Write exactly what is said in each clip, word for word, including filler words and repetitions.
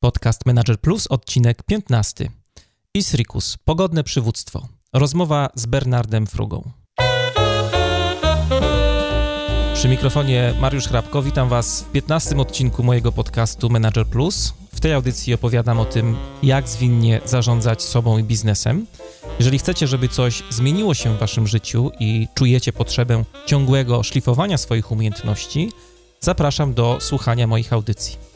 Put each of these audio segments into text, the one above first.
Podcast Manager Plus, odcinek piętnasty. Izrikus, pogodne przywództwo. Rozmowa z Bernardem Frugą. Przy mikrofonie Mariusz Chrapko, witam Was w piętnastym odcinku mojego podcastu Manager Plus. W tej audycji opowiadam o tym, jak zwinnie zarządzać sobą i biznesem. Jeżeli chcecie, żeby coś zmieniło się w Waszym życiu i czujecie potrzebę ciągłego szlifowania swoich umiejętności, zapraszam do słuchania moich audycji.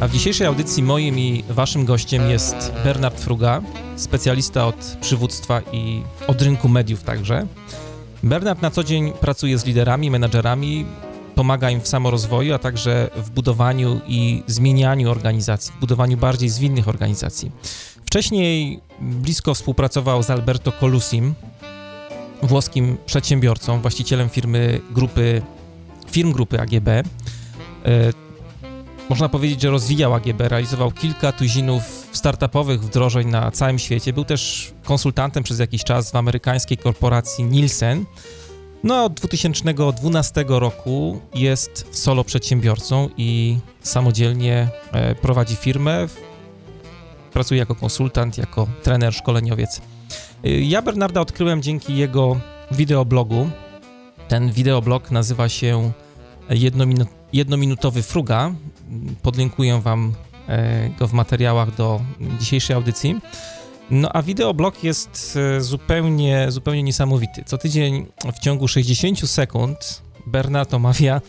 A w dzisiejszej audycji moim i waszym gościem jest Bernard Fruga, specjalista od przywództwa i od rynku mediów także. Bernard na co dzień pracuje z liderami, menadżerami, pomaga im w samorozwoju, a także w budowaniu i zmienianiu organizacji, w budowaniu bardziej zwinnych organizacji. Wcześniej blisko współpracował z Alberto Colussim, włoskim przedsiębiorcą, właścicielem firmy grupy, firm grupy A G B. Można powiedzieć, że rozwijał A G B, realizował kilka tuzinów startupowych wdrożeń na całym świecie. Był też konsultantem przez jakiś czas w amerykańskiej korporacji Nielsen. No a od dwa tysiące dwunastego roku jest solo przedsiębiorcą i samodzielnie prowadzi firmę. Pracuje jako konsultant, jako trener, szkoleniowiec. Ja Bernarda odkryłem dzięki jego wideoblogu. Ten wideoblog nazywa się Jednominu- Jednominutowy Fruga. Podlinkuję Wam go w materiałach do dzisiejszej audycji. No a wideoblog jest zupełnie, zupełnie niesamowity. Co tydzień w ciągu sześćdziesięciu sekund Bernard omawia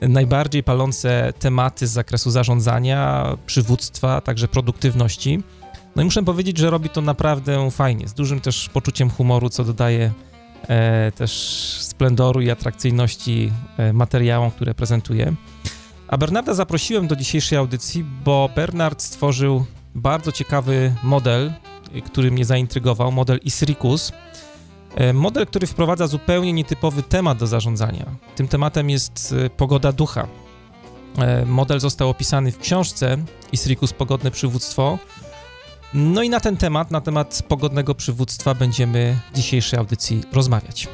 najbardziej palące tematy z zakresu zarządzania, przywództwa, także produktywności. No i muszę powiedzieć, że robi to naprawdę fajnie, z dużym też poczuciem humoru, co dodaje e, też splendoru i atrakcyjności e, materiałom, które prezentuje. A Bernarda zaprosiłem do dzisiejszej audycji, bo Bernard stworzył bardzo ciekawy model, który mnie zaintrygował, model Izrikus. Model, który wprowadza zupełnie nietypowy temat do zarządzania. Tym tematem jest pogoda ducha. Model został opisany w książce Izrikus, pogodne przywództwo. No i na ten temat, na temat pogodnego przywództwa będziemy w dzisiejszej audycji rozmawiać.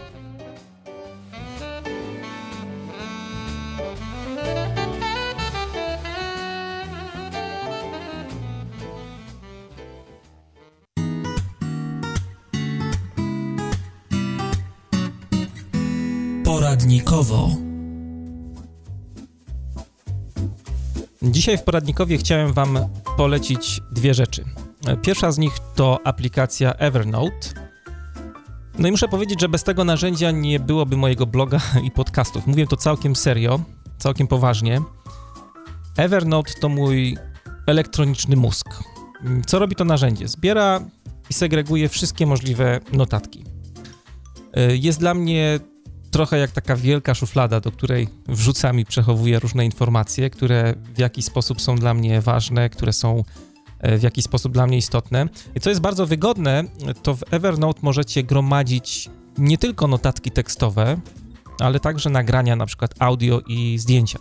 Poradnikowo. Dzisiaj w Poradnikowie chciałem Wam polecić dwie rzeczy. Pierwsza z nich to aplikacja Evernote. No i muszę powiedzieć, że bez tego narzędzia nie byłoby mojego bloga i podcastów. Mówię to całkiem serio, całkiem poważnie. Evernote to mój elektroniczny mózg. Co robi to narzędzie? Zbiera i segreguje wszystkie możliwe notatki. Jest dla mnie trochę jak taka wielka szuflada, do której wrzucam i przechowuję różne informacje, które w jakiś sposób są dla mnie ważne, które są w jakiś sposób dla mnie istotne. I co jest bardzo wygodne, to w Evernote możecie gromadzić nie tylko notatki tekstowe, ale także nagrania, na przykład audio i zdjęcia.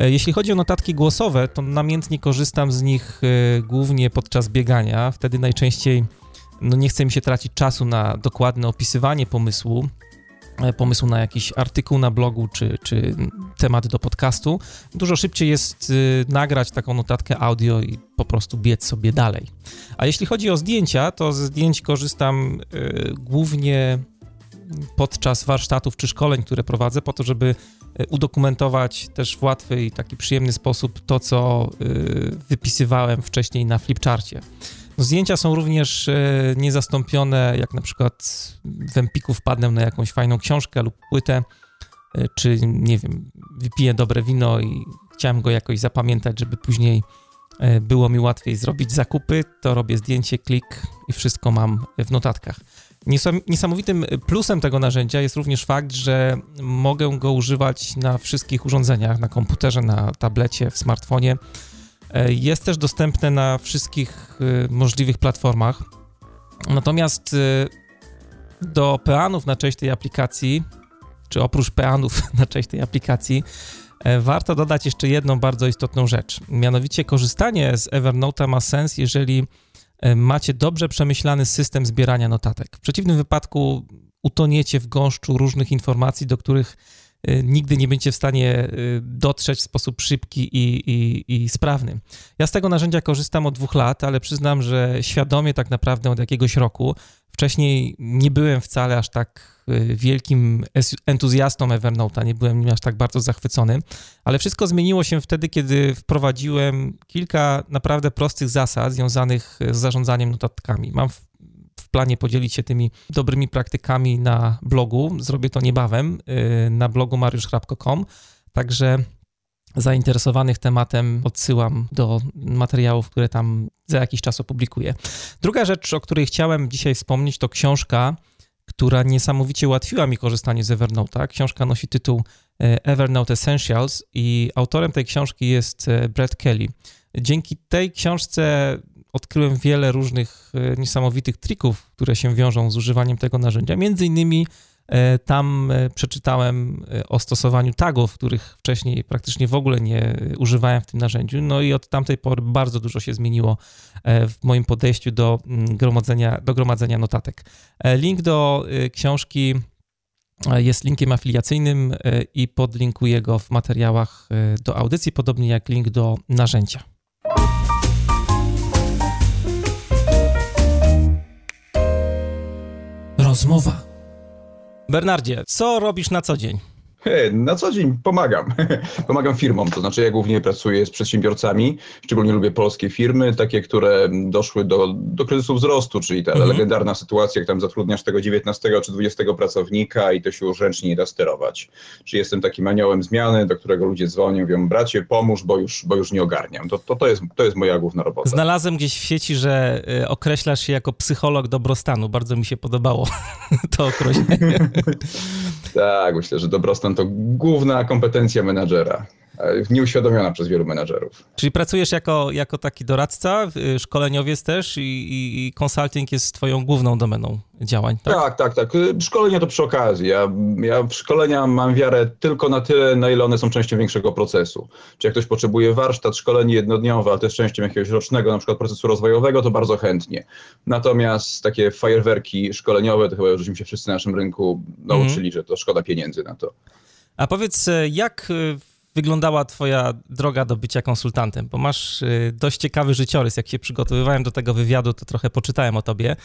Jeśli chodzi o notatki głosowe, to namiętnie korzystam z nich głównie podczas biegania. Wtedy najczęściej no, nie chce mi się tracić czasu na dokładne opisywanie pomysłu, pomysł na jakiś artykuł na blogu, czy, czy temat do podcastu. Dużo szybciej jest y, nagrać taką notatkę audio i po prostu biec sobie dalej. A jeśli chodzi o zdjęcia, to ze zdjęć korzystam y, głównie podczas warsztatów czy szkoleń, które prowadzę, po to, żeby udokumentować też w łatwy i taki przyjemny sposób to, co y, wypisywałem wcześniej na flipcharcie. Zdjęcia są również niezastąpione, jak na przykład w Empiku wpadnę na jakąś fajną książkę lub płytę, czy nie wiem, wypiję dobre wino i chciałem go jakoś zapamiętać, żeby później było mi łatwiej zrobić zakupy, to robię zdjęcie, klik i wszystko mam w notatkach. Niesamowitym plusem tego narzędzia jest również fakt, że mogę go używać na wszystkich urządzeniach, na komputerze, na tablecie, w smartfonie. Jest też dostępne na wszystkich możliwych platformach. Natomiast do peanów na część tej aplikacji, czy oprócz peanów na część tej aplikacji, warto dodać jeszcze jedną bardzo istotną rzecz. Mianowicie korzystanie z Evernote'a ma sens, jeżeli macie dobrze przemyślany system zbierania notatek. W przeciwnym wypadku utoniecie w gąszczu różnych informacji, do których nigdy nie będziecie w stanie dotrzeć w sposób szybki i, i, i sprawny. Ja z tego narzędzia korzystam od dwóch lat, ale przyznam, że świadomie tak naprawdę od jakiegoś roku. Wcześniej nie byłem wcale aż tak wielkim entuzjastą Evernote'a, nie byłem nim aż tak bardzo zachwycony, ale wszystko zmieniło się wtedy, kiedy wprowadziłem kilka naprawdę prostych zasad związanych z zarządzaniem notatkami. Mam w w planie podzielić się tymi dobrymi praktykami na blogu. Zrobię to niebawem na blogu mariusz chrapko kropka com. Także zainteresowanych tematem odsyłam do materiałów, które tam za jakiś czas opublikuję. Druga rzecz, o której chciałem dzisiaj wspomnieć, to książka, która niesamowicie ułatwiła mi korzystanie z Evernote'a. Książka nosi tytuł Evernote Essentials i autorem tej książki jest Brett Kelly. Dzięki tej książce odkryłem wiele różnych niesamowitych trików, które się wiążą z używaniem tego narzędzia. Między innymi tam przeczytałem o stosowaniu tagów, których wcześniej praktycznie w ogóle nie używałem w tym narzędziu. No i od tamtej pory bardzo dużo się zmieniło w moim podejściu do gromadzenia, do gromadzenia notatek. Link do książki jest linkiem afiliacyjnym i podlinkuję go w materiałach do audycji, podobnie jak link do narzędzia. Rozmowa. Bernardzie, co robisz na co dzień? Hey, na co dzień pomagam. Pomagam firmom, to znaczy ja głównie pracuję z przedsiębiorcami, szczególnie lubię polskie firmy, takie, które doszły do, do kryzysu wzrostu, czyli ta mm-hmm. legendarna sytuacja, jak tam zatrudniasz tego dziewiętnastego czy dwudziestego pracownika i to się już ręcznie nie da sterować. Czyli jestem takim aniołem zmiany, do którego ludzie dzwonią, mówią, bracie, pomóż, bo już, bo już nie ogarniam. To, to, to, jest, to jest moja główna robota. Znalazłem gdzieś w sieci, że określasz się jako psycholog dobrostanu. Bardzo mi się podobało to określenie. Tak, myślę, że dobrostan to główna kompetencja menadżera, nieuświadomiona przez wielu menadżerów. Czyli pracujesz jako, jako taki doradca, szkoleniowiec też i, i consulting jest twoją główną domeną działań, tak? Tak, tak, tak. Szkolenia to przy okazji. Ja, ja w szkolenia mam wiarę tylko na tyle, na ile one są częścią większego procesu. Czy jak ktoś potrzebuje warsztat, szkolenie jednodniowe, ale też częścią jakiegoś rocznego, na przykład procesu rozwojowego, to bardzo chętnie. Natomiast takie fajerwerki szkoleniowe, to chyba już żeśmy się wszyscy na naszym rynku nauczyli, mm. że to szkoda pieniędzy na to. A powiedz, jak wyglądała twoja droga do bycia konsultantem? Bo masz dość ciekawy życiorys. Jak się przygotowywałem do tego wywiadu, to trochę poczytałem o tobie.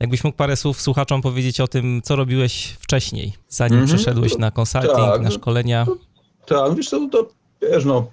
Jakbyś mógł parę słów słuchaczom powiedzieć o tym, co robiłeś wcześniej, zanim mm-hmm. przeszedłeś na consulting, tak, na szkolenia. Tak, wiesz co, to wiesz, no,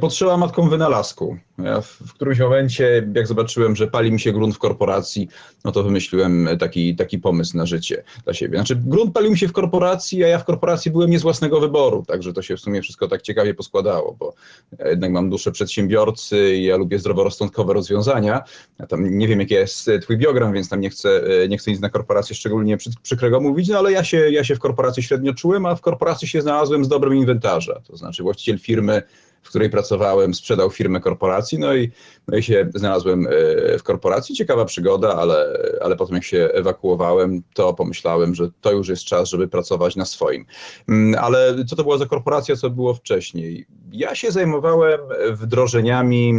potrzeba matką wynalazku. Ja w, w którymś momencie, jak zobaczyłem, że pali mi się grunt w korporacji, no to wymyśliłem taki, taki pomysł na życie dla siebie. Znaczy, grunt palił mi się w korporacji, a ja w korporacji byłem nie z własnego wyboru, także to się w sumie wszystko tak ciekawie poskładało, bo ja jednak mam duszę przedsiębiorcy i ja lubię zdroworozsądkowe rozwiązania. Ja tam nie wiem, jaki jest twój biogram, więc tam nie chcę, nie chcę nic na korporację szczególnie przy, przykrego mówić, no ale ja się, ja się w korporacji średnio czułem, a w korporacji się znalazłem z dobrym inwentarza, to znaczy właściciel firmy, w której pracowałem, sprzedał firmę korporacji, no i, no i się znalazłem w korporacji. Ciekawa przygoda, ale, ale potem jak się ewakuowałem, to pomyślałem, że to już jest czas, żeby pracować na swoim. Ale co to była za korporacja, co było wcześniej? Ja się zajmowałem wdrożeniami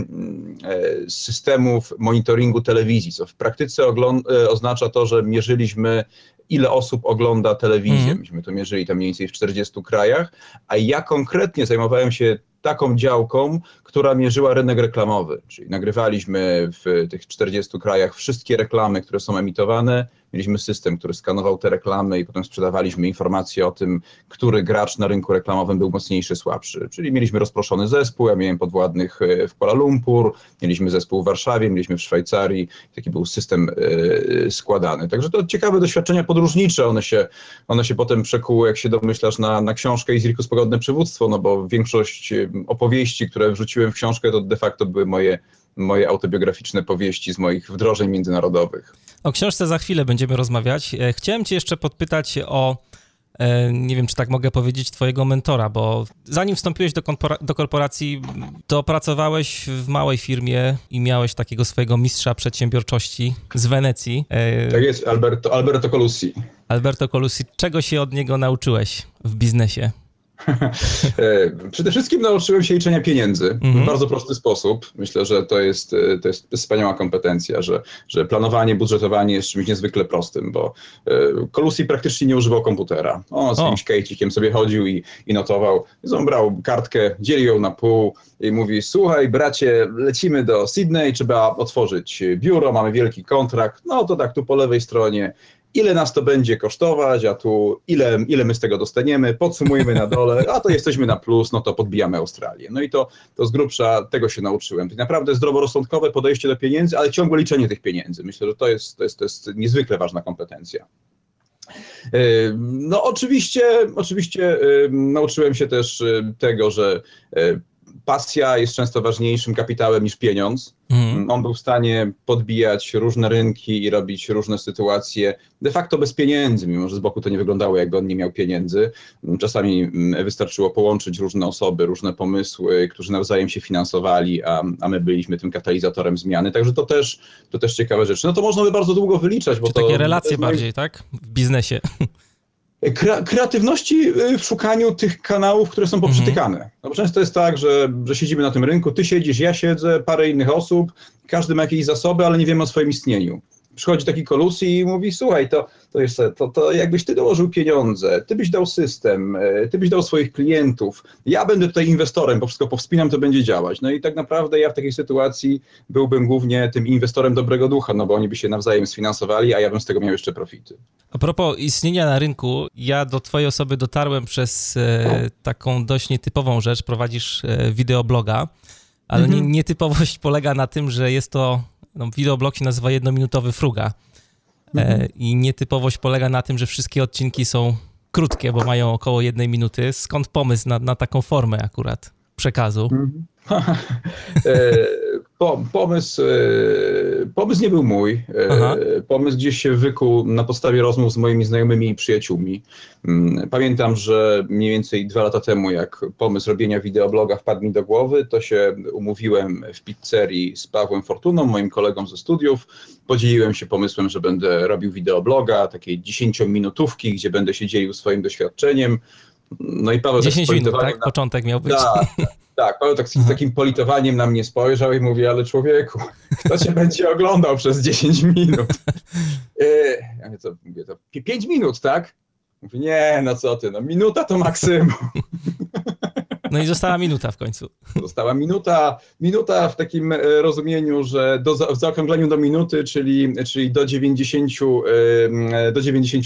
systemów monitoringu telewizji, co w praktyce ogląd- oznacza to, że mierzyliśmy, ile osób ogląda telewizję. Mm. Myśmy to mierzyli tam mniej więcej w czterdziestu krajach, a ja konkretnie zajmowałem się taką działką, która mierzyła rynek reklamowy, czyli nagrywaliśmy w tych czterdziestu krajach wszystkie reklamy, które są emitowane, mieliśmy system, który skanował te reklamy i potem sprzedawaliśmy informacje o tym, który gracz na rynku reklamowym był mocniejszy, słabszy, czyli mieliśmy rozproszony zespół, ja miałem podwładnych w Kuala Lumpur, mieliśmy zespół w Warszawie, mieliśmy w Szwajcarii, taki był system składany. Także to ciekawe doświadczenia podróżnicze, one się, one się potem przekuły, jak się domyślasz, na, na książkę Izrikus Pogodne Przywództwo, no bo większość opowieści, które wrzuciłem w książkę, to de facto były moje, moje autobiograficzne powieści z moich wdrożeń międzynarodowych. O książce za chwilę będziemy rozmawiać. Chciałem cię jeszcze podpytać o, nie wiem, czy tak mogę powiedzieć, twojego mentora, bo zanim wstąpiłeś do, kompora- do korporacji, to pracowałeś w małej firmie i miałeś takiego swojego mistrza przedsiębiorczości z Wenecji. Tak jest, Alberto, Alberto Colussi. Alberto Colussi. Czego się od niego nauczyłeś w biznesie? Przede wszystkim nauczyłem się liczenia pieniędzy mm-hmm. w bardzo prosty sposób. Myślę, że to jest, to jest wspaniała kompetencja, że, że planowanie, budżetowanie jest czymś niezwykle prostym, bo Colussi praktycznie nie używał komputera. On z jakimś kajcikiem sobie chodził i, i notował. On brał kartkę, dzielił ją na pół i mówi: słuchaj bracie, lecimy do Sydney, trzeba otworzyć biuro, mamy wielki kontrakt, no to tak tu po lewej stronie. Ile nas to będzie kosztować, a tu ile, ile my z tego dostaniemy, podsumujmy na dole, a to jesteśmy na plus, no to podbijamy Australię. No i to, to z grubsza tego się nauczyłem. To naprawdę zdroworozsądkowe podejście do pieniędzy, ale ciągłe liczenie tych pieniędzy. Myślę, że to jest, to jest, to jest niezwykle ważna kompetencja. No oczywiście, oczywiście nauczyłem się też tego, że pasja jest często ważniejszym kapitałem niż pieniądz. Mm. On był w stanie podbijać różne rynki i robić różne sytuacje de facto bez pieniędzy, mimo że z boku to nie wyglądało, jakby on nie miał pieniędzy. Czasami wystarczyło połączyć różne osoby, różne pomysły, którzy nawzajem się finansowali, a, a my byliśmy tym katalizatorem zmiany. Także to też, to też ciekawe rzeczy. No to można by bardzo długo wyliczać. Bo to, takie relacje to bardziej, naj... tak? W biznesie. Kre- kreatywności w szukaniu tych kanałów, które są poprzytykane. Mhm. No bo często jest tak, że, że siedzimy na tym rynku, ty siedzisz, ja siedzę, parę innych osób, każdy ma jakieś zasoby, ale nie wiemy o swoim istnieniu. Przychodzi taki Colussi i mówi: słuchaj, to, to, jeszcze, to, to jakbyś ty dołożył pieniądze, ty byś dał system, ty byś dał swoich klientów, ja będę tutaj inwestorem, bo wszystko powspinam, to będzie działać. No i tak naprawdę ja w takiej sytuacji byłbym głównie tym inwestorem dobrego ducha, no bo oni by się nawzajem sfinansowali, a ja bym z tego miał jeszcze profity. A propos istnienia na rynku, ja do twojej osoby dotarłem przez e, taką dość nietypową rzecz, prowadzisz e, wideobloga, ale mhm. nietypowość polega na tym, że jest to... No, wideoblog się nazywa Jednominutowy Fruga mhm. e, i nietypowość polega na tym, że wszystkie odcinki są krótkie, bo mają około jednej minuty. Skąd pomysł na, na taką formę akurat przekazu? Mhm. Pomysł, pomysł nie był mój. Aha. Pomysł gdzieś się wykuł na podstawie rozmów z moimi znajomymi i przyjaciółmi. Pamiętam, że mniej więcej dwa lata temu, jak pomysł robienia wideobloga wpadł mi do głowy, to się umówiłem w pizzerii z Pawłem Fortuną, moim kolegą ze studiów. Podzieliłem się pomysłem, że będę robił wideobloga, takiej dziesięciominutówki, gdzie będę się dzielił swoim doświadczeniem. No i Paweł dziesięć minut, tak? Na... Początek miał być. Tak, tak, tak. Paweł tak z takim politowaniem na mnie spojrzał i mówi: ale człowieku, kto cię będzie oglądał przez dziesięć minut? Ja mówię, co, mówię to pięć minut, tak? Mówi: nie, no co ty, no minuta to maksimum. No i została minuta w końcu. Została minuta, minuta w takim rozumieniu, że do, w zaokrągleniu do minuty, czyli, czyli do, dziewięćdziesiąt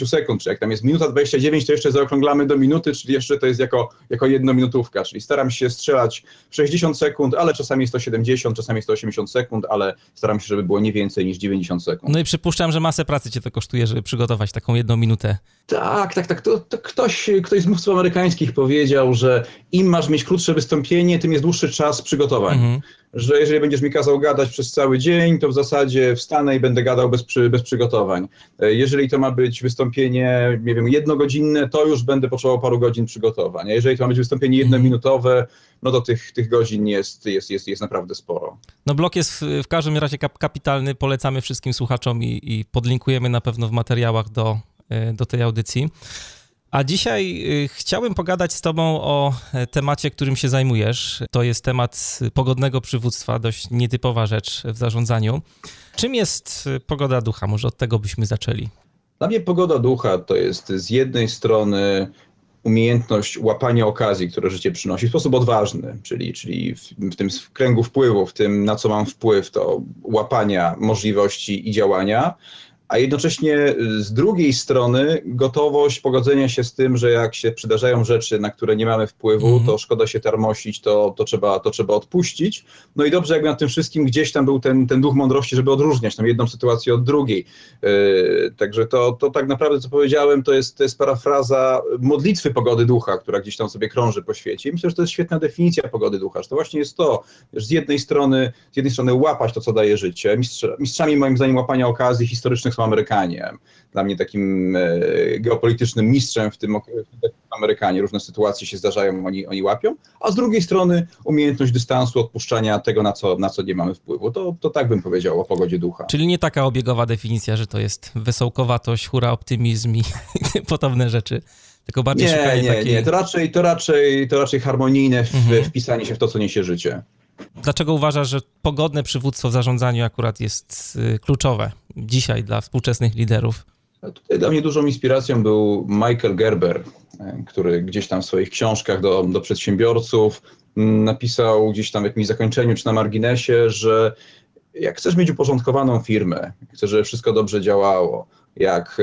sekund, czy jak tam jest minuta dwadzieścia dziewięć, to jeszcze zaokrąglamy do minuty, czyli jeszcze to jest jako, jako jednominutówka, czyli staram się strzelać sześćdziesiąt sekund, ale czasami jest to siedemdziesiąt, czasami jest to osiemdziesiąt sekund, ale staram się, żeby było nie więcej niż dziewięćdziesiąt sekund. No i przypuszczam, że masę pracy cię to kosztuje, żeby przygotować taką jedną minutę. Tak, tak, tak. To, to ktoś, ktoś z mówców amerykańskich powiedział, że im masz mieć krótsze wystąpienie, tym jest dłuższy czas przygotowań. Mhm. Że jeżeli będziesz mi kazał gadać przez cały dzień, to w zasadzie wstanę i będę gadał bez, przy, bez przygotowań. Jeżeli to ma być wystąpienie, nie wiem, jednogodzinne, to już będę potrzebował paru godzin przygotowań. A jeżeli to ma być wystąpienie jednominutowe, no to tych, tych godzin jest, jest, jest, jest naprawdę sporo. No blog jest w, w każdym razie kap- kapitalny, polecamy wszystkim słuchaczom i, i podlinkujemy na pewno w materiałach do, do tej audycji. A dzisiaj chciałbym pogadać z tobą o temacie, którym się zajmujesz. To jest temat pogodnego przywództwa, dość nietypowa rzecz w zarządzaniu. Czym jest pogoda ducha? Może od tego byśmy zaczęli. Dla mnie pogoda ducha to jest z jednej strony umiejętność łapania okazji, które życie przynosi w sposób odważny, czyli, czyli w, w tym kręgu wpływu, w tym na co mam wpływ, to łapania możliwości i działania. A jednocześnie z drugiej strony gotowość pogodzenia się z tym, że jak się przydarzają rzeczy, na które nie mamy wpływu, mm-hmm. to szkoda się tarmosić, to, to, trzeba, to trzeba odpuścić. No i dobrze, jakby na tym wszystkim gdzieś tam był ten, ten duch mądrości, żeby odróżniać tą jedną sytuację od drugiej. Yy, także to, to tak naprawdę, co powiedziałem, to jest, to jest parafraza modlitwy pogody ducha, która gdzieś tam sobie krąży po świecie. I myślę, że to jest świetna definicja pogody ducha, że to właśnie jest to, że z jednej strony, z jednej strony łapać to, co daje życie. Mistrz, mistrzami moim zdaniem łapania okazji historycznych są Amerykanie. Dla mnie takim e, geopolitycznym mistrzem w tym Amerykanie. Różne sytuacje się zdarzają, oni, oni łapią, a z drugiej strony umiejętność dystansu, odpuszczania tego, na co, na co nie mamy wpływu. To, to tak bym powiedział o pogodzie ducha. Czyli nie taka obiegowa definicja, że to jest wesołkowatość, hura, optymizm i podobne rzeczy. Tylko bardziej szukanie nie, takiej... Nie, to raczej, to raczej, to raczej harmonijne w, mhm. wpisanie się w to, co niesie życie. Dlaczego uważasz, że pogodne przywództwo w zarządzaniu akurat jest kluczowe dzisiaj dla współczesnych liderów? Tutaj dla mnie dużą inspiracją był Michael Gerber, który gdzieś tam w swoich książkach do, do przedsiębiorców napisał gdzieś tam w jakimś zakończeniu czy na marginesie, że jak chcesz mieć uporządkowaną firmę, chcesz, żeby wszystko dobrze działało, jak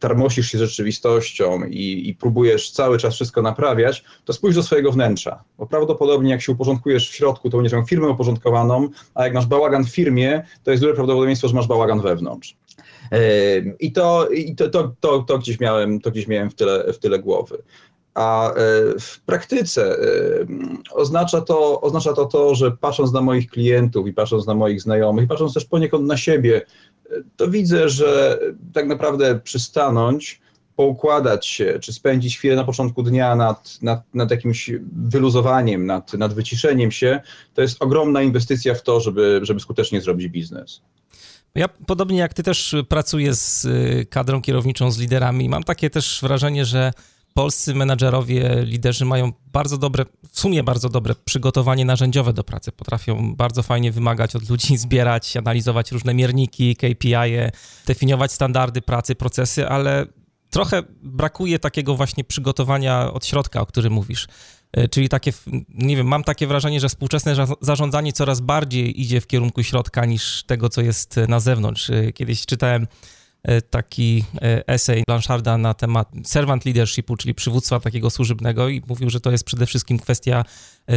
tarmosisz się z rzeczywistością i, i próbujesz cały czas wszystko naprawiać, to spójrz do swojego wnętrza. Bo prawdopodobnie jak się uporządkujesz w środku, to będziesz miał firmę uporządkowaną, a jak masz bałagan w firmie, to jest duże prawdopodobieństwo, że masz bałagan wewnątrz. I to, i to, to, to, to gdzieś miałem, to gdzieś miałem w tyle, w tyle głowy. A w praktyce oznacza to, oznacza to to, że patrząc na moich klientów i patrząc na moich znajomych, i patrząc też poniekąd na siebie, to widzę, że tak naprawdę przystanąć, poukładać się, czy spędzić chwilę na początku dnia nad, nad, nad jakimś wyluzowaniem, nad, nad wyciszeniem się, to jest ogromna inwestycja w to, żeby, żeby skutecznie zrobić biznes. Ja podobnie jak ty też pracuję z kadrą kierowniczą, z liderami. Mam takie też wrażenie, że polscy menadżerowie, liderzy mają bardzo dobre, w sumie bardzo dobre przygotowanie narzędziowe do pracy. Potrafią bardzo fajnie wymagać od ludzi, zbierać, analizować różne mierniki, K P I-e, definiować standardy pracy, procesy, ale trochę brakuje takiego właśnie przygotowania od środka, o którym mówisz. Czyli takie, nie wiem, mam takie wrażenie, że współczesne zarządzanie coraz bardziej idzie w kierunku środka niż tego, co jest na zewnątrz. Kiedyś czytałem taki esej Blancharda na temat servant leadershipu, czyli przywództwa takiego służebnego i mówił, że to jest przede wszystkim kwestia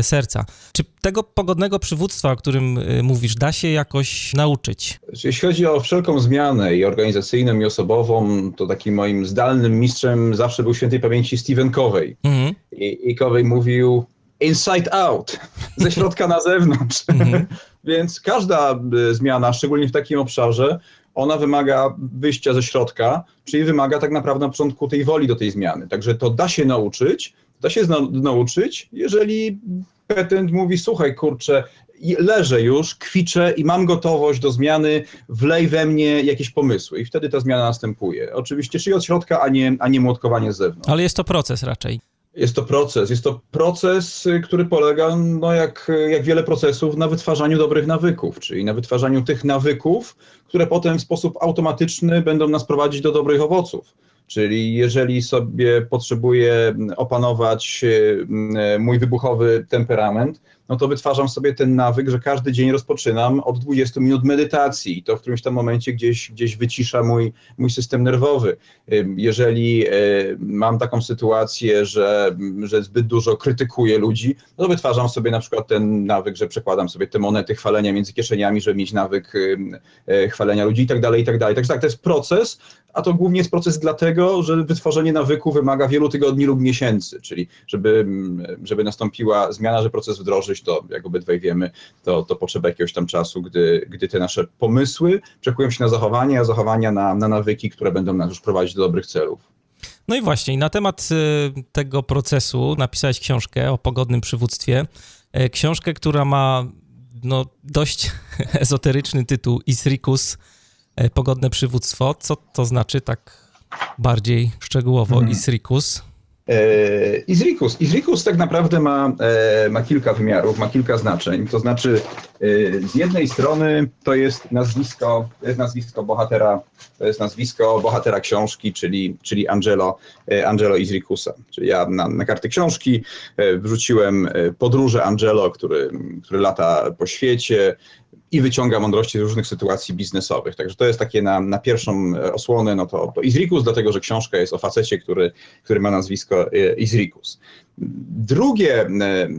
serca. Czy tego pogodnego przywództwa, o którym mówisz, da się jakoś nauczyć? Jeśli chodzi o wszelką zmianę i organizacyjną, i osobową, to takim moim zdalnym mistrzem zawsze był świętej pamięci Steven Covey. Mhm. I, i Covey mówił inside out, ze środka na zewnątrz. Mhm. Więc każda zmiana, szczególnie w takim obszarze, ona wymaga wyjścia ze środka, czyli wymaga tak naprawdę na początku tej woli do tej zmiany. Także to da się nauczyć, da się zna- nauczyć, jeżeli petent mówi, słuchaj kurczę, leżę już, kwiczę i mam gotowość do zmiany, wlej we mnie jakieś pomysły i wtedy ta zmiana następuje. Oczywiście, czyli od środka, a nie, a nie młotkowanie z zewnątrz. Ale jest to proces raczej. Jest to proces, jest to proces, który polega, no jak, jak wiele procesów, na wytwarzaniu dobrych nawyków, czyli na wytwarzaniu tych nawyków, które potem w sposób automatyczny będą nas prowadzić do dobrych owoców. Czyli jeżeli sobie potrzebuję opanować mój wybuchowy temperament, no to wytwarzam sobie ten nawyk, że każdy dzień rozpoczynam od dwudziestu minut medytacji i to w którymś tam momencie gdzieś, gdzieś wycisza mój, mój system nerwowy. Jeżeli mam taką sytuację, że, że zbyt dużo krytykuję ludzi, no to wytwarzam sobie na przykład ten nawyk, że przekładam sobie te monety chwalenia między kieszeniami, żeby mieć nawyk chwalenia ludzi i tak dalej, i tak dalej. Także tak, to jest proces, a to głównie jest proces dlatego, że wytworzenie nawyku wymaga wielu tygodni lub miesięcy, czyli żeby, żeby nastąpiła zmiana, że proces wdroży, to jak obydwaj wiemy, to, to potrzeba jakiegoś tam czasu, gdy, gdy te nasze pomysły przekują się na zachowanie, a zachowania na, na nawyki, które będą nas już prowadzić do dobrych celów. No i właśnie, na temat tego procesu napisałeś książkę o pogodnym przywództwie. Książkę, która ma no, dość ezoteryczny tytuł Izrikus, pogodne przywództwo. Co to znaczy tak bardziej szczegółowo hmm. Izrikus? Izrikus. Izrikus tak naprawdę ma, ma kilka wymiarów, ma kilka znaczeń, to znaczy z jednej strony to jest nazwisko, to jest nazwisko bohatera, to jest nazwisko bohatera książki, czyli, czyli Angelo, Angelo Izrikusa. Czyli ja na, na karty książki wrzuciłem podróże Angelo, który, który lata po świecie i wyciąga mądrości z różnych sytuacji biznesowych. Także to jest takie na, na pierwszą osłonę, no to, to Izrikus, dlatego że książka jest o facecie, który, który ma nazwisko Izrikus. Drugie,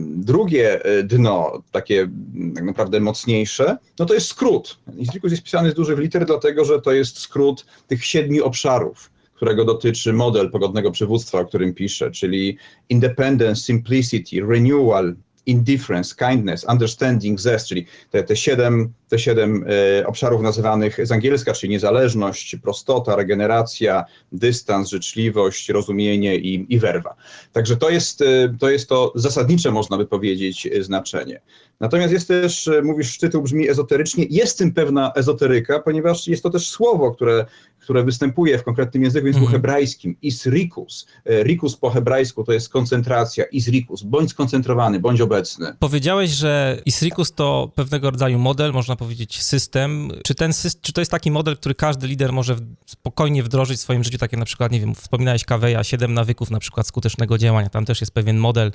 drugie dno, takie tak naprawdę mocniejsze, no to jest skrót. Izrikus jest pisany z dużych liter, dlatego że to jest skrót tych siedmiu obszarów, którego dotyczy model pogodnego przywództwa, o którym piszę, czyli independence, simplicity, renewal, indifference, kindness, understanding, zest, czyli te, te siedem, te siedem e, obszarów nazywanych z angielska, czyli niezależność, prostota, regeneracja, dystans, życzliwość, rozumienie i, i werwa. Także to jest, to jest to zasadnicze, można by powiedzieć, znaczenie. Natomiast jest też, mówisz, tytuł brzmi ezoterycznie, jest tym pewna ezoteryka, ponieważ jest to też słowo, które, które występuje w konkretnym języku, języku mm-hmm. hebrajskim, Izrikus. Rikus po hebrajsku to jest koncentracja, Izrikus, bądź skoncentrowany, bądź obecny. Powiedziałeś, że Izrikus to pewnego rodzaju model, można powiedzieć system. Czy, ten, czy to jest taki model, który każdy lider może spokojnie wdrożyć w swoim życiu, takie na przykład, nie wiem, wspominałeś Coveya, siedem nawyków na przykład skutecznego działania, tam też jest pewien model,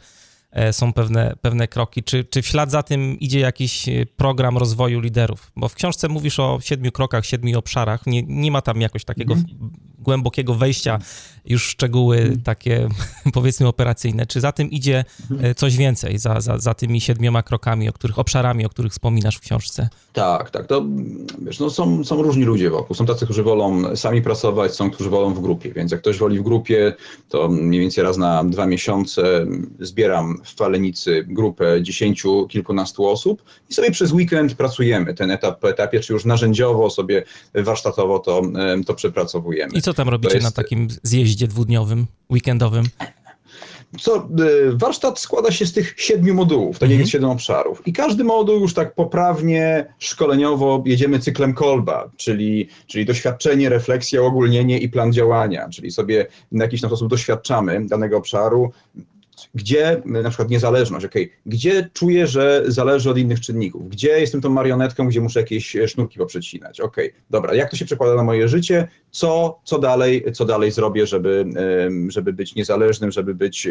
są pewne, pewne kroki. Czy, czy w ślad za tym idzie jakiś program rozwoju liderów? Bo w książce mówisz o siedmiu krokach, siedmiu obszarach. Nie, nie ma tam jakoś takiego mm. głębokiego wejścia już w szczegóły mm. takie, powiedzmy, operacyjne. Czy za tym idzie coś więcej, za, za, za tymi siedmioma krokami, o których, obszarami, o których wspominasz w książce? Tak, tak. To, wiesz, no są, są różni ludzie wokół. Są tacy, którzy wolą sami pracować, są, którzy wolą w grupie. Więc jak ktoś woli w grupie, to mniej więcej raz na dwa miesiące zbieram w Falenicy grupę dziesięciu, kilkunastu osób i sobie przez weekend pracujemy ten etap po etapie, czy już narzędziowo sobie warsztatowo to, to przepracowujemy. I co tam robicie jest... na takim zjeździe dwudniowym, weekendowym? Co, warsztat składa się z tych siedmiu modułów, tak jak jest siedem obszarów. I każdy moduł już tak poprawnie, szkoleniowo jedziemy cyklem kolba, czyli, czyli doświadczenie, refleksja, ogólnienie i plan działania. Czyli sobie na jakiś tam sposób doświadczamy danego obszaru, gdzie na przykład niezależność, okay, gdzie czuję, że zależy od innych czynników, gdzie jestem tą marionetką, gdzie muszę jakieś sznurki poprzecinać, okej, okay, dobra, jak to się przekłada na moje życie, co, co dalej, co dalej zrobię, żeby, żeby być niezależnym, żeby być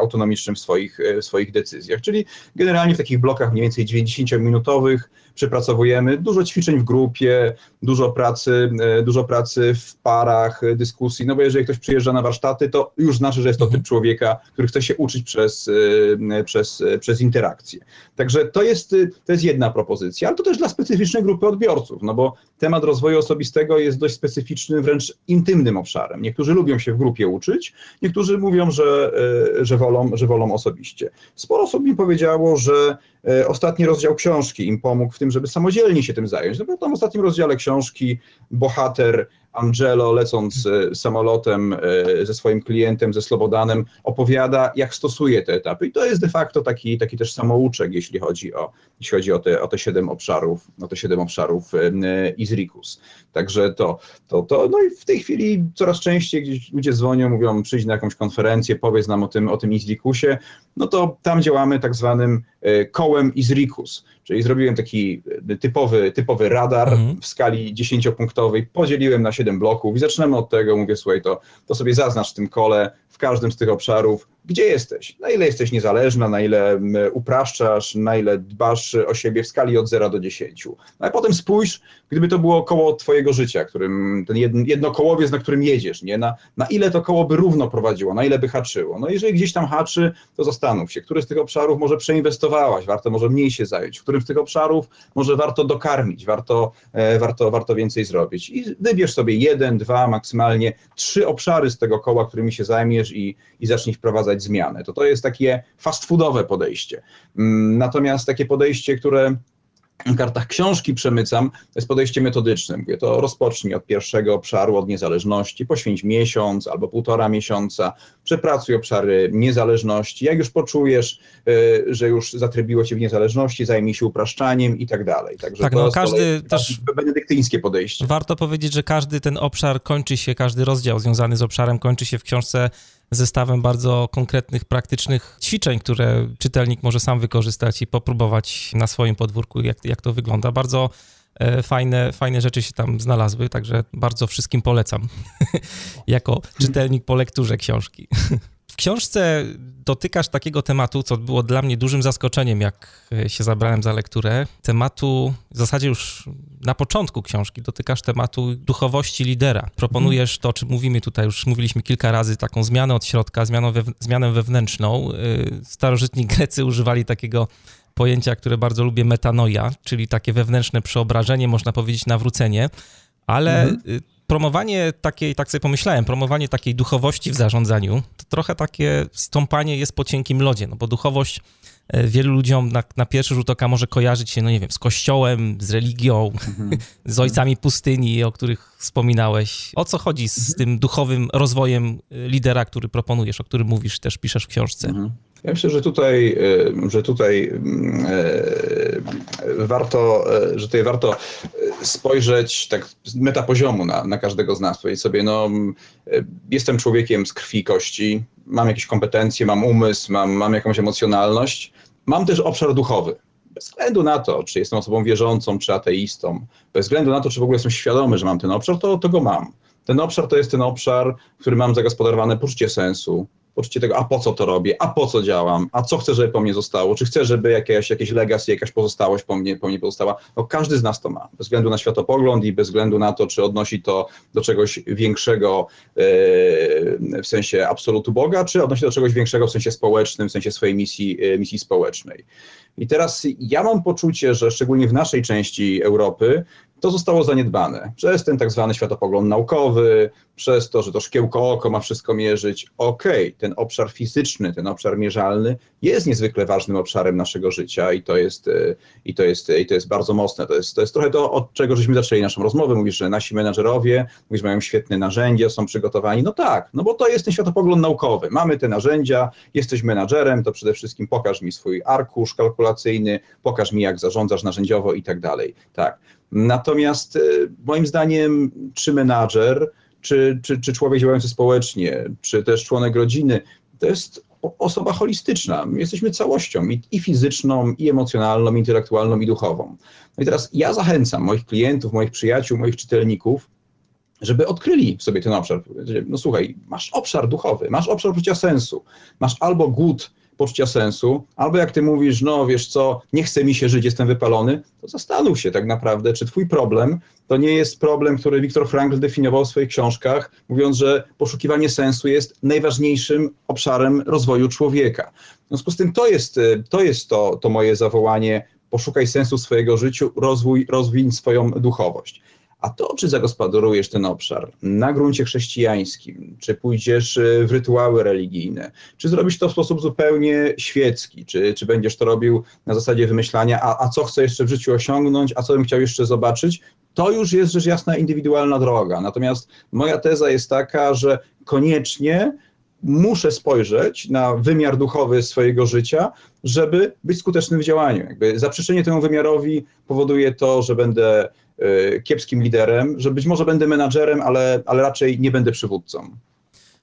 autonomicznym w swoich, w swoich decyzjach, czyli generalnie w takich blokach mniej więcej dziewięćdziesięciominutowych przepracowujemy, dużo ćwiczeń w grupie, dużo pracy, dużo pracy w parach, dyskusji, no bo jeżeli ktoś przyjeżdża na warsztaty, to już znaczy, że jest to typ człowieka, który chce się uczyć przez, przez, przez interakcję. Także to jest, to jest jedna propozycja, ale to też dla specyficznej grupy odbiorców, no bo temat rozwoju osobistego jest dość specyficznym, wręcz intymnym obszarem. Niektórzy lubią się w grupie uczyć, niektórzy mówią, że, że, wolą, że wolą osobiście. Sporo osób mi powiedziało, że ostatni rozdział książki im pomógł w tym, żeby samodzielnie się tym zająć. No bo w tym ostatnim rozdziale książki bohater Angelo, lecąc samolotem ze swoim klientem, ze Slobodanem, opowiada, jak stosuje te etapy. I to jest de facto taki, taki też samouczek, jeśli chodzi o, jeśli chodzi o, te, o te siedem obszarów, o te siedem obszarów Izrikus. Także to, to, to, no i w tej chwili coraz częściej gdzieś ludzie dzwonią, mówią, przyjdź na jakąś konferencję, powiedz nam o tym, o tym Izrikusie. No to tam działamy tak zwanym kołem Izrikus, czyli zrobiłem taki typowy, typowy radar mhm. w skali dziesięciopunktowej, podzieliłem na siedem bloków i zaczynamy od tego, mówię, słuchaj, to, to sobie zaznacz w tym kole, w każdym z tych obszarów, gdzie jesteś, na ile jesteś niezależna, na ile upraszczasz, na ile dbasz o siebie w skali od zera do dziesięciu. No a potem spójrz, gdyby to było koło twojego życia, którym ten jedno kołowiec, na którym jedziesz, nie? Na, na ile to koło by równo prowadziło, na ile by haczyło. No jeżeli gdzieś tam haczy, to zastanów się, który z tych obszarów może przeinwestowałaś, warto może mniej się zająć, w którym z tych obszarów może warto dokarmić, warto, e, warto, warto więcej zrobić. I wybierz sobie jeden, dwa, maksymalnie trzy obszary z tego koła, którymi się zajmiesz i, i zacznij wprowadzać zmiany. To to jest takie fast foodowe podejście. Natomiast takie podejście, które w kartach książki przemycam, to jest podejście metodyczne. Mówię, to rozpocznij od pierwszego obszaru, od niezależności, poświęć miesiąc albo półtora miesiąca, przepracuj obszary niezależności. Jak już poczujesz, że już zatrybiło cię w niezależności, zajmij się upraszczaniem i tak dalej. Także tak, to no, każdy też benedyktyńskie podejście. Warto powiedzieć, że każdy ten obszar kończy się, każdy rozdział związany z obszarem kończy się w książce zestawem bardzo konkretnych, praktycznych ćwiczeń, które czytelnik może sam wykorzystać i popróbować na swoim podwórku, jak, jak to wygląda. Bardzo fajne, fajne rzeczy się tam znalazły, także bardzo wszystkim polecam jako czytelnik po lekturze książki. W książce dotykasz takiego tematu, co było dla mnie dużym zaskoczeniem, jak się zabrałem za lekturę. Tematu, w zasadzie już na początku książki dotykasz tematu duchowości lidera. Proponujesz to, o czym mówimy tutaj, już mówiliśmy kilka razy, taką zmianę od środka, zmianę, wewn- zmianę wewnętrzną. Starożytni Grecy używali takiego pojęcia, które bardzo lubię, metanoia, czyli takie wewnętrzne przeobrażenie, można powiedzieć nawrócenie, ale... Mhm. promowanie takiej, tak sobie pomyślałem, promowanie takiej duchowości w zarządzaniu, to trochę takie stąpanie jest po cienkim lodzie, no bo duchowość wielu ludziom na, na pierwszy rzut oka może kojarzyć się, no nie wiem, z kościołem, z religią, mhm. z ojcami pustyni, o których wspominałeś. O co chodzi z, mhm. z tym duchowym rozwojem lidera, który proponujesz, o którym mówisz, też piszesz w książce? Mhm. Ja myślę, że tutaj, że tutaj warto, że tutaj warto spojrzeć tak z metapoziomu na, na każdego z nas. Powiedzieć sobie, no jestem człowiekiem z krwi i kości, mam jakieś kompetencje, mam umysł, mam, mam jakąś emocjonalność, mam też obszar duchowy. Bez względu na to, czy jestem osobą wierzącą, czy ateistą, bez względu na to, czy w ogóle jestem świadomy, że mam ten obszar, to, to go mam. Ten obszar to jest ten obszar, w którym mam zagospodarowane poczucie sensu, poczucie tego, a po co to robię, a po co działam, a co chcę, żeby po mnie zostało, czy chcę, żeby jakieś, jakieś legacy, jakaś pozostałość po mnie, po mnie pozostała. No, każdy z nas to ma, bez względu na światopogląd i bez względu na to, czy odnosi to do czegoś większego yy, w sensie absolutu Boga, czy odnosi do czegoś większego w sensie społecznym, w sensie swojej misji, yy, misji społecznej. I teraz ja mam poczucie, że szczególnie w naszej części Europy to zostało zaniedbane przez ten tak zwany światopogląd naukowy, przez to, że to szkiełko oko ma wszystko mierzyć. Okej, okay, ten obszar fizyczny, ten obszar mierzalny jest niezwykle ważnym obszarem naszego życia i to jest, i to jest, i to jest bardzo mocne. To jest, to jest trochę to, od czego żeśmy zaczęli naszą rozmowę. Mówisz, że nasi menadżerowie, mówisz, mają świetne narzędzia, są przygotowani. No tak, no bo to jest ten światopogląd naukowy. Mamy te narzędzia, jesteś menadżerem, to przede wszystkim pokaż mi swój arkusz kalkulacyjny, pokaż mi, jak zarządzasz narzędziowo i tak dalej. Tak. Natomiast moim zdaniem czy menadżer, czy, czy, czy człowiek działający społecznie, czy też członek rodziny, to jest osoba holistyczna. My jesteśmy całością i, i fizyczną, i emocjonalną, i intelektualną, i duchową. No i teraz ja zachęcam moich klientów, moich przyjaciół, moich czytelników, żeby odkryli sobie ten obszar. No słuchaj, masz obszar duchowy, masz obszar poczucia sensu, masz albo głód poczucia sensu, albo jak ty mówisz, no wiesz co, nie chce mi się żyć, jestem wypalony, to zastanów się tak naprawdę, czy twój problem to nie jest problem, który Viktor Frankl definiował w swoich książkach, mówiąc, że poszukiwanie sensu jest najważniejszym obszarem rozwoju człowieka. W związku z tym to jest to, jest to, to moje zawołanie, poszukaj sensu swojego życia, rozwój, rozwiń swoją duchowość. A to, czy zagospodarujesz ten obszar na gruncie chrześcijańskim, czy pójdziesz w rytuały religijne, czy zrobisz to w sposób zupełnie świecki, czy, czy będziesz to robił na zasadzie wymyślania, a, a co chcę jeszcze w życiu osiągnąć, a co bym chciał jeszcze zobaczyć, to już jest rzecz jasna indywidualna droga. Natomiast moja teza jest taka, że koniecznie muszę spojrzeć na wymiar duchowy swojego życia, żeby być skutecznym w działaniu. Jakby zaprzeczenie temu wymiarowi powoduje to, że będę kiepskim liderem, że być może będę menadżerem, ale, ale raczej nie będę przywódcą.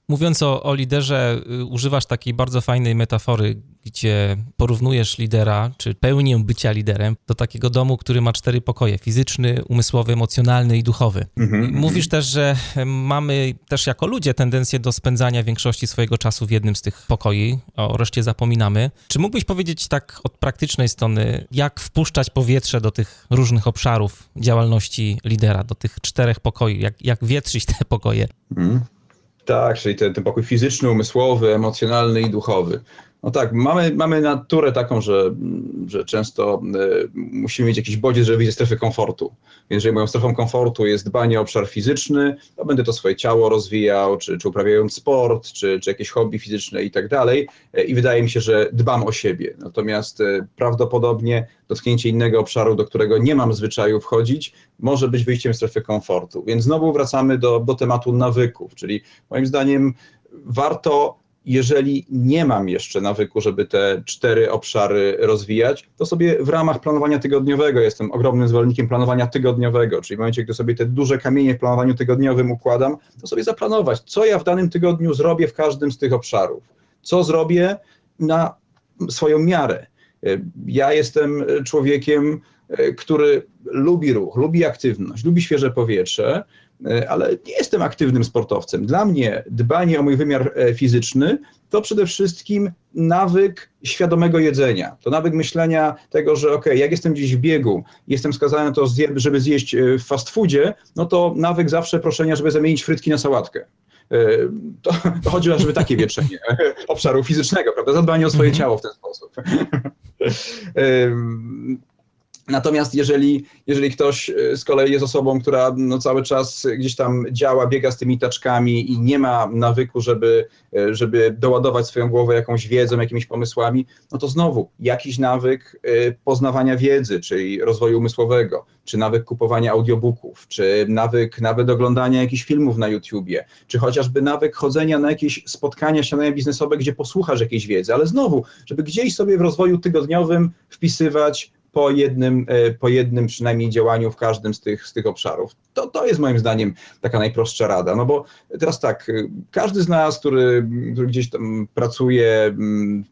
Mówiąc o, o liderze, używasz takiej bardzo fajnej metafory, gdzie porównujesz lidera, czy pełnię bycia liderem, do takiego domu, który ma cztery pokoje. Fizyczny, umysłowy, emocjonalny i duchowy. Mm-hmm. Mówisz też, że mamy też jako ludzie tendencję do spędzania większości swojego czasu w jednym z tych pokoi. O reszcie zapominamy. Czy mógłbyś powiedzieć tak od praktycznej strony, jak wpuszczać powietrze do tych różnych obszarów działalności lidera, do tych czterech pokoi? Jak, jak wietrzyć te pokoje? Mm. Tak, czyli ten, ten pokój fizyczny, umysłowy, emocjonalny i duchowy. No tak, mamy, mamy naturę taką, że, że często y, musimy mieć jakiś bodziec, żeby wyjść ze strefy komfortu. Więc jeżeli moją strefą komfortu jest dbanie o obszar fizyczny, to będę to swoje ciało rozwijał, czy, czy uprawiając sport, czy, czy jakieś hobby fizyczne i tak dalej. I wydaje mi się, że dbam o siebie. Natomiast y, prawdopodobnie dotknięcie innego obszaru, do którego nie mam zwyczaju wchodzić, może być wyjściem ze strefy komfortu. Więc znowu wracamy do, do tematu nawyków, czyli moim zdaniem warto... Jeżeli nie mam jeszcze nawyku, żeby te cztery obszary rozwijać, to sobie w ramach planowania tygodniowego, jestem ogromnym zwolennikiem planowania tygodniowego, czyli w momencie, gdy sobie te duże kamienie w planowaniu tygodniowym układam, to sobie zaplanować, co ja w danym tygodniu zrobię w każdym z tych obszarów, co zrobię na swoją miarę. Ja jestem człowiekiem, który lubi ruch, lubi aktywność, lubi świeże powietrze, ale nie jestem aktywnym sportowcem. Dla mnie dbanie o mój wymiar fizyczny to przede wszystkim nawyk świadomego jedzenia. To nawyk myślenia tego, że okej, jak jestem gdzieś w biegu, jestem skazany na to, żeby zjeść w fast foodzie, no to nawyk zawsze proszenia, żeby zamienić frytki na sałatkę. To, to chodzi o żeby takie wietrzenie obszaru fizycznego, prawda? Zadbanie o swoje ciało w ten sposób. Natomiast jeżeli, jeżeli ktoś z kolei jest osobą, która no cały czas gdzieś tam działa, biega z tymi taczkami i nie ma nawyku, żeby, żeby doładować swoją głowę jakąś wiedzą, jakimiś pomysłami, no to znowu jakiś nawyk poznawania wiedzy, czyli rozwoju umysłowego, czy nawyk kupowania audiobooków, czy nawyk nawet oglądania jakichś filmów na YouTubie, czy chociażby nawyk chodzenia na jakieś spotkania, śniadania biznesowe, gdzie posłuchasz jakiejś wiedzy, ale znowu, żeby gdzieś sobie w rozwoju tygodniowym wpisywać po jednym, po jednym przynajmniej działaniu w każdym z tych, z tych obszarów. To, to jest moim zdaniem taka najprostsza rada, no bo teraz tak, każdy z nas, który, który gdzieś tam pracuje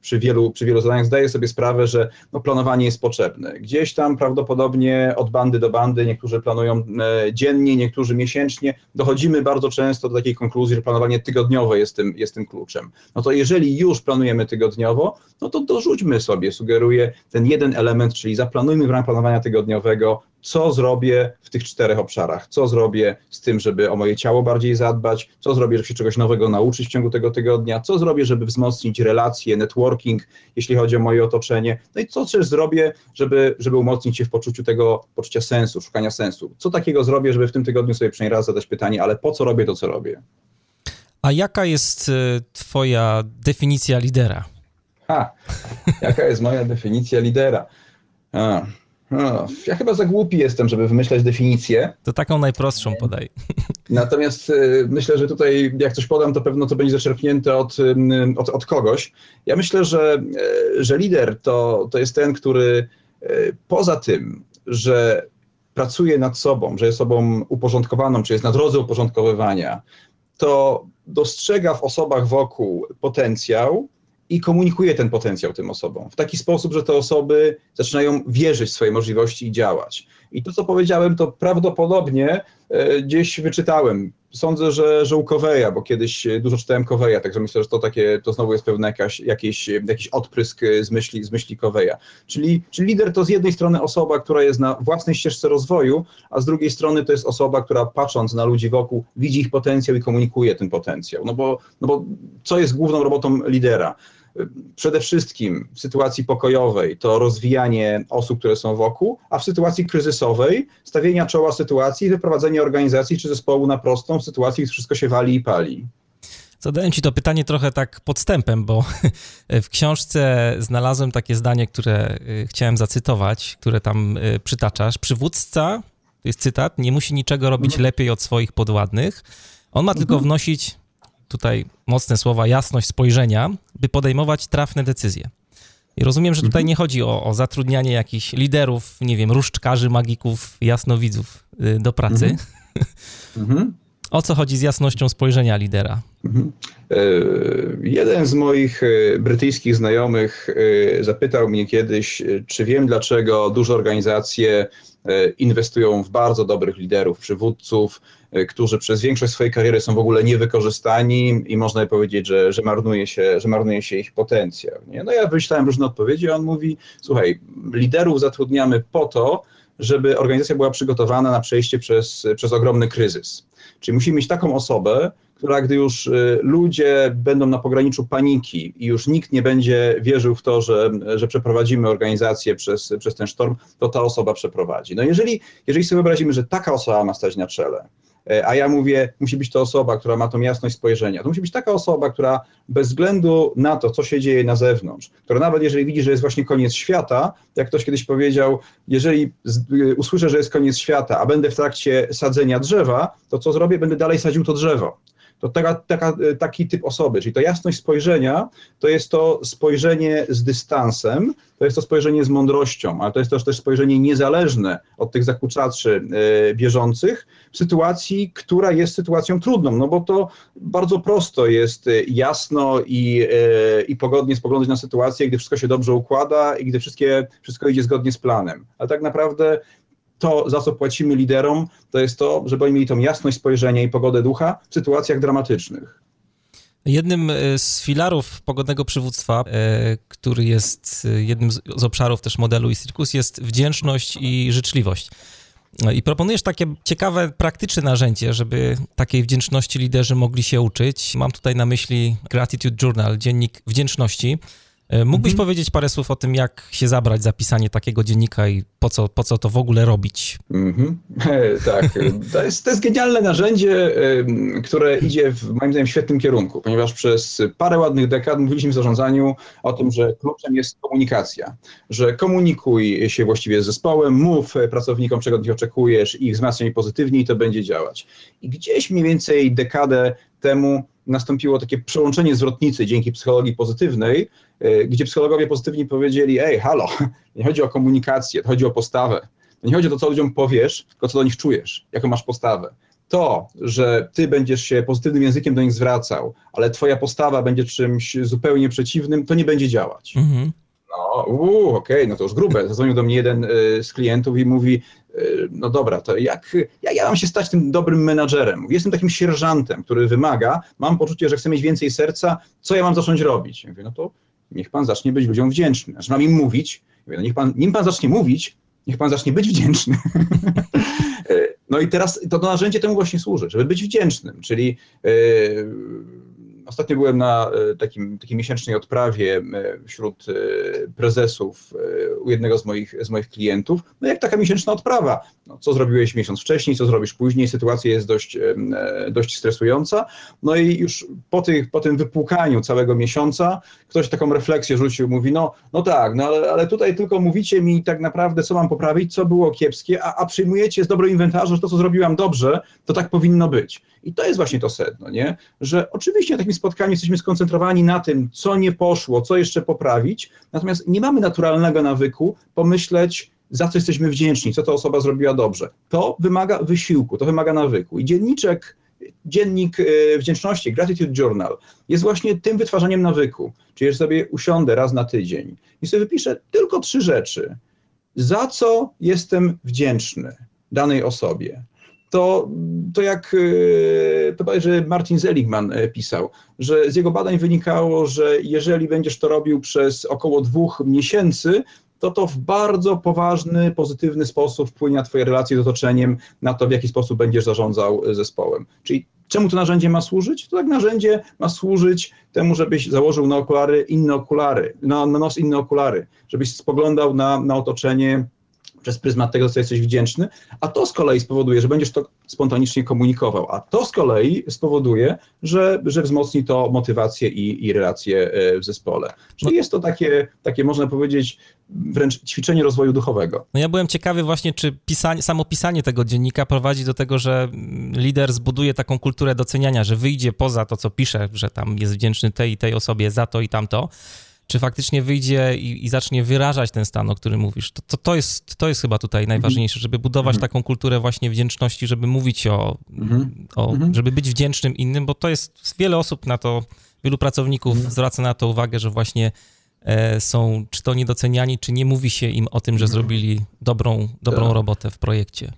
przy wielu, przy wielu zadaniach, zdaje sobie sprawę, że no, planowanie jest potrzebne. Gdzieś tam prawdopodobnie od bandy do bandy, niektórzy planują dziennie, niektórzy miesięcznie, dochodzimy bardzo często do takiej konkluzji, że planowanie tygodniowe jest tym, jest tym kluczem. No to jeżeli już planujemy tygodniowo, no to dorzućmy sobie, sugeruję, ten jeden element, czyli zaplanujmy w ramach planowania tygodniowego, co zrobię w tych czterech obszarach, co zrobię z tym, żeby o moje ciało bardziej zadbać, co zrobię, żeby się czegoś nowego nauczyć w ciągu tego tygodnia, co zrobię, żeby wzmocnić relacje, networking, jeśli chodzi o moje otoczenie, no i co też zrobię, żeby, żeby umocnić się w poczuciu tego poczucia sensu, szukania sensu. Co takiego zrobię, żeby w tym tygodniu sobie przynajmniej raz zadać pytanie, ale po co robię to, co robię? A jaka jest twoja definicja lidera? Ha, jaka jest moja definicja lidera? A, no, ja chyba za głupi jestem, żeby wymyślać definicję. To taką najprostszą podaj. Natomiast y, myślę, że tutaj jak coś podam, to pewno to będzie zaczerpnięte od, y, od, od kogoś. Ja myślę, że, y, że lider to, to jest ten, który y, poza tym, że pracuje nad sobą, że jest osobą uporządkowaną, czy jest na drodze uporządkowywania, to dostrzega w osobach wokół potencjał i komunikuje ten potencjał tym osobom w taki sposób, że te osoby zaczynają wierzyć w swoje możliwości i działać. I to, co powiedziałem, to prawdopodobnie e, gdzieś wyczytałem. Sądzę, że, że u Coveya, bo kiedyś dużo czytałem Coveya, także myślę, że to takie, to znowu jest pewna jakaś, jakiś, jakiś odprysk z myśli, z myśli Coveya. Czyli, czyli lider to z jednej strony osoba, która jest na własnej ścieżce rozwoju, a z drugiej strony to jest osoba, która patrząc na ludzi wokół, widzi ich potencjał i komunikuje ten potencjał. No bo, no bo co jest główną robotą lidera? Przede wszystkim w sytuacji pokojowej to rozwijanie osób, które są wokół, a w sytuacji kryzysowej stawienia czoła sytuacji, wyprowadzenie organizacji czy zespołu na prostą w sytuacji, gdy wszystko się wali i pali. Zadałem ci to pytanie trochę tak podstępem, bo w książce znalazłem takie zdanie, które chciałem zacytować, które tam przytaczasz. Przywódca, to jest cytat, nie musi niczego robić mhm. lepiej od swoich podładnych. On ma mhm. tylko wnosić... tutaj mocne słowa, jasność spojrzenia, by podejmować trafne decyzje. I rozumiem, że tutaj mhm. nie chodzi o, o zatrudnianie jakichś liderów, nie wiem, różdżkarzy, magików, jasnowidzów do pracy. Mhm. Mhm. O co chodzi z jasnością spojrzenia lidera? Mhm. Jeden z moich brytyjskich znajomych zapytał mnie kiedyś, czy wiem, dlaczego duże organizacje inwestują w bardzo dobrych liderów, przywódców, którzy przez większość swojej kariery są w ogóle niewykorzystani i można by powiedzieć, że, że, marnuje się, że marnuje się ich potencjał. Nie? No ja wyślałem różne odpowiedzi, a on mówi, słuchaj, liderów zatrudniamy po to, żeby organizacja była przygotowana na przejście przez, przez ogromny kryzys. Czyli musimy mieć taką osobę, która gdy już ludzie będą na pograniczu paniki i już nikt nie będzie wierzył w to, że, że przeprowadzimy organizację przez, przez ten sztorm, to ta osoba przeprowadzi. No jeżeli, jeżeli sobie wyobrazimy, że taka osoba ma stać na czele, a ja mówię, musi być to osoba, która ma tą jasność spojrzenia. To musi być taka osoba, która bez względu na to, co się dzieje na zewnątrz, która nawet jeżeli widzi, że jest właśnie koniec świata, jak ktoś kiedyś powiedział, jeżeli usłyszę, że jest koniec świata, a będę w trakcie sadzenia drzewa, to co zrobię? Będę dalej sadził to drzewo. To taka, taka, taki typ osoby, czyli ta jasność spojrzenia, to jest to spojrzenie z dystansem, to jest to spojrzenie z mądrością, ale to jest też, też spojrzenie niezależne od tych zakłócaczy y, bieżących w sytuacji, która jest sytuacją trudną, no bo to bardzo prosto jest jasno i, y, i pogodnie spoglądać na sytuację, gdy wszystko się dobrze układa i gdy wszystkie, wszystko idzie zgodnie z planem, ale tak naprawdę to, za co płacimy liderom, to jest to, żeby oni mieli tą jasność spojrzenia i pogodę ducha w sytuacjach dramatycznych. Jednym z filarów pogodnego przywództwa, który jest jednym z obszarów też modelu Izrikus, jest wdzięczność i życzliwość. I proponujesz takie ciekawe, praktyczne narzędzie, żeby takiej wdzięczności liderzy mogli się uczyć. Mam tutaj na myśli Gratitude Journal, dziennik wdzięczności. Mógłbyś mhm. powiedzieć parę słów o tym, jak się zabrać za pisanie takiego dziennika i po co, po co to w ogóle robić? Mhm. Tak, to jest, to jest genialne narzędzie, które idzie w moim zdaniem świetnym kierunku, ponieważ przez parę ładnych dekad mówiliśmy w zarządzaniu o tym, że kluczem jest komunikacja, że komunikuj się właściwie z zespołem, mów pracownikom, czego od nich oczekujesz i ich wzmacniaj pozytywnie i to będzie działać. I gdzieś mniej więcej dekadę temu nastąpiło takie przełączenie zwrotnicy dzięki psychologii pozytywnej, gdzie psychologowie pozytywni powiedzieli: ej, halo, nie chodzi o komunikację, to chodzi o postawę. To nie chodzi o to, co ludziom powiesz, tylko co do nich czujesz, jaką masz postawę. To, że ty będziesz się pozytywnym językiem do nich zwracał, ale twoja postawa będzie czymś zupełnie przeciwnym, to nie będzie działać. Mhm. No, okej, okay, no to już grube. Zadzwonił do mnie jeden z klientów i mówi: no dobra, to jak, jak ja mam się stać tym dobrym menadżerem? Jestem takim sierżantem, który wymaga, mam poczucie, że chcę mieć więcej serca, co ja mam zacząć robić? Ja mówię: no to niech pan zacznie być ludziom wdzięczny. Znaczy mam im mówić. Ja mówię: no niech pan, nim pan zacznie mówić, niech pan zacznie być wdzięczny. No i teraz to, to narzędzie temu właśnie służy, żeby być wdzięcznym, czyli... Yy, Ostatnio byłem na takim, takiej miesięcznej odprawie wśród prezesów u jednego z moich, z moich klientów. No jak taka miesięczna odprawa? No, co zrobiłeś miesiąc wcześniej, co zrobisz później? Sytuacja jest dość, dość stresująca. No i już po, tych, po tym wypłukaniu całego miesiąca ktoś taką refleksję rzucił, mówi: no, no tak, no ale, ale tutaj tylko mówicie mi tak naprawdę, co mam poprawić, co było kiepskie, a, a przyjmujecie z dobrego inwentarza, że to, co zrobiłam dobrze, to tak powinno być. I to jest właśnie to sedno, nie? Że oczywiście takim spotkaniu jesteśmy skoncentrowani na tym, co nie poszło, co jeszcze poprawić, natomiast nie mamy naturalnego nawyku pomyśleć, za co jesteśmy wdzięczni, co ta osoba zrobiła dobrze. To wymaga wysiłku, to wymaga nawyku. I dzienniczek, dziennik wdzięczności, Gratitude Journal, jest właśnie tym wytwarzaniem nawyku. Czyli że sobie usiądę raz na tydzień i sobie wypiszę tylko trzy rzeczy. Za co jestem wdzięczny danej osobie. To, to jak chyba, że Martin Seligman pisał, że z jego badań wynikało, że jeżeli będziesz to robił przez około dwóch miesięcy, to to w bardzo poważny, pozytywny sposób wpłynie na twoje relacje z otoczeniem, na to, w jaki sposób będziesz zarządzał zespołem. Czyli czemu to narzędzie ma służyć? To tak narzędzie ma służyć temu, żebyś założył na okulary inne okulary, na, na nos inne okulary, żebyś spoglądał na, na otoczenie przez pryzmat tego, co jesteś wdzięczny, a to z kolei spowoduje, że będziesz to spontanicznie komunikował, a to z kolei spowoduje, że, że wzmocni to motywację i, i relacje w zespole. Czyli no, jest to takie, takie, można powiedzieć, wręcz ćwiczenie rozwoju duchowego. No ja byłem ciekawy właśnie, czy pisanie, samo pisanie tego dziennika prowadzi do tego, że lider zbuduje taką kulturę doceniania, że wyjdzie poza to, co pisze, że tam jest wdzięczny tej i tej osobie za to i tamto. Czy faktycznie wyjdzie i, i zacznie wyrażać ten stan, o którym mówisz? To, to, to, jest, to jest chyba tutaj najważniejsze, żeby budować mm-hmm. taką kulturę właśnie wdzięczności, żeby mówić o, mm-hmm. o, żeby być wdzięcznym innym, bo to jest, wiele osób na to, wielu pracowników mm-hmm. zwraca na to uwagę, że właśnie e, są czy to niedoceniani, czy nie mówi się im o tym, że zrobili dobrą, dobrą tak. robotę w projekcie.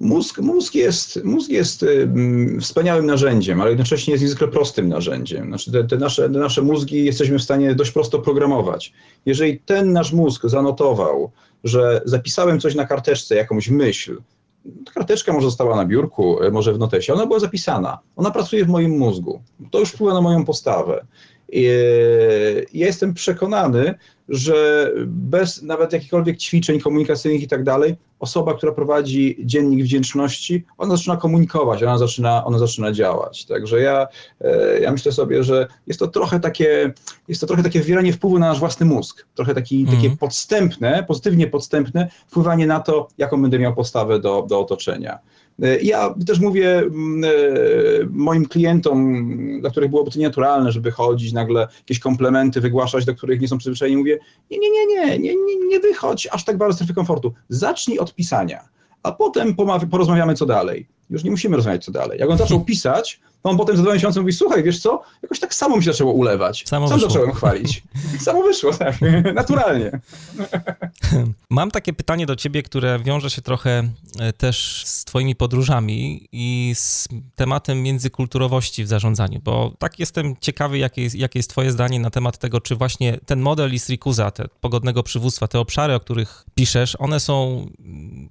Mózg, mózg jest, mózg jest mm, wspaniałym narzędziem, ale jednocześnie jest niezwykle prostym narzędziem. Znaczy te, te, nasze, te nasze mózgi jesteśmy w stanie dość prosto programować. Jeżeli ten nasz mózg zanotował, że zapisałem coś na karteczce, jakąś myśl, karteczka może została na biurku, może w notesie, ona była zapisana, ona pracuje w moim mózgu, to już wpływa na moją postawę. I ja jestem przekonany, że bez nawet jakichkolwiek ćwiczeń komunikacyjnych i tak dalej, osoba, która prowadzi dziennik wdzięczności, ona zaczyna komunikować, ona zaczyna, ona zaczyna działać. Także ja, ja myślę sobie, że jest to trochę takie, jest to trochę takie wywieranie wpływu na nasz własny mózg, trochę taki, mhm. takie podstępne, pozytywnie podstępne wpływanie na to, jaką będę miał postawę do, do otoczenia. Ja też mówię moim klientom, dla których byłoby to nienaturalne, żeby chodzić, nagle jakieś komplementy wygłaszać, do których nie są przyzwyczajeni, mówię: nie, nie, nie, nie, nie, nie, nie wychodź aż tak bardzo z strefy komfortu. Zacznij od pisania, a potem porozmawiamy, co dalej. Już nie musimy rozmawiać, co dalej. Jak on zaczął pisać, to on potem za dwa miesiące mówi: słuchaj, wiesz co, jakoś tak samo mi się zaczęło ulewać. Samo Sam wyszło. Zacząłem chwalić. Samo wyszło, tak, naturalnie. Mam takie pytanie do ciebie, które wiąże się trochę też z twoimi podróżami i z tematem międzykulturowości w zarządzaniu, bo tak jestem ciekawy, jakie jest, jakie jest twoje zdanie na temat tego, czy właśnie ten model Izrikusa, te pogodnego przywództwa, te obszary, o których piszesz, one są,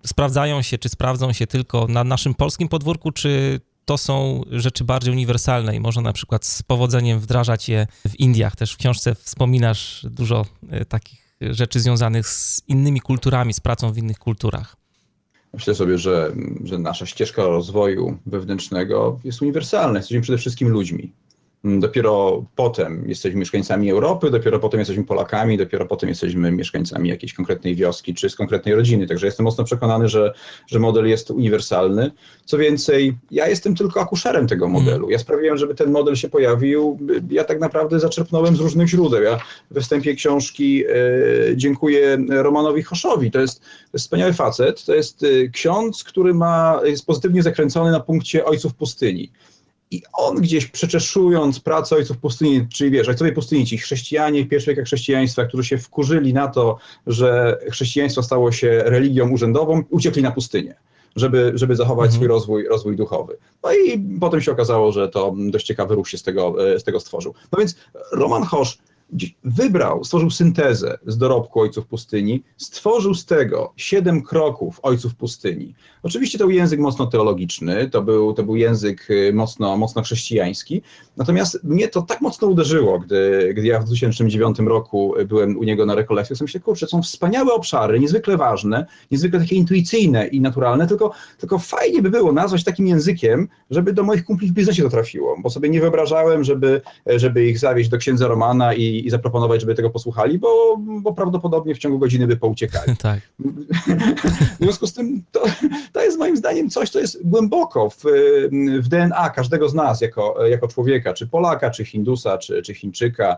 sprawdzają się, czy sprawdzą się tylko na naszym polskim podwórku, czy to są rzeczy bardziej uniwersalne i można na przykład z powodzeniem wdrażać je w Indiach. Też w książce wspominasz dużo takich rzeczy związanych z innymi kulturami, z pracą w innych kulturach. Myślę sobie, że, że nasza ścieżka rozwoju wewnętrznego jest uniwersalna. Jesteśmy przede wszystkim ludźmi. Dopiero potem jesteśmy mieszkańcami Europy, dopiero potem jesteśmy Polakami, dopiero potem jesteśmy mieszkańcami jakiejś konkretnej wioski czy z konkretnej rodziny. Także jestem mocno przekonany, że, że model jest uniwersalny. Co więcej, ja jestem tylko akuszerem tego modelu. Ja sprawiłem, żeby ten model się pojawił. Ja tak naprawdę zaczerpnąłem z różnych źródeł. Ja we wstępie książki dziękuję Romanowi Choszowi. To jest wspaniały facet. To jest ksiądz, który ma, jest pozytywnie zakręcony na punkcie Ojców Pustyni. I on gdzieś przeczeszując pracę Ojców Pustyni, czyli wiesz, Ojcowie Pustyni, ci chrześcijanie w pierwszych wiekach chrześcijaństwa, którzy się wkurzyli na to, że chrześcijaństwo stało się religią urzędową, uciekli na pustynię, żeby, żeby zachować mm. swój rozwój, rozwój duchowy. No i potem się okazało, że to dość ciekawy ruch się z tego, z tego stworzył. No więc Roman Chosz wybrał, stworzył syntezę z dorobku Ojców Pustyni, stworzył z tego siedem kroków Ojców Pustyni. Oczywiście to był język mocno teologiczny, to był, to był język mocno, mocno chrześcijański, natomiast mnie to tak mocno uderzyło, gdy, gdy ja w dwa tysiące dziewiątym roku byłem u niego na rekolekcjach, to myślę, kurczę, są wspaniałe obszary, niezwykle ważne, niezwykle takie intuicyjne i naturalne, tylko, tylko fajnie by było nazwać takim językiem, żeby do moich kumpli w biznesie to trafiło, bo sobie nie wyobrażałem, żeby, żeby ich zawieźć do księdza Romana i i zaproponować, żeby tego posłuchali, bo, bo prawdopodobnie w ciągu godziny by pouciekali. Tak. W związku z tym to, to jest moim zdaniem coś, co jest głęboko w, w D N A każdego z nas jako, jako człowieka, czy Polaka, czy Hindusa, czy, czy Chińczyka,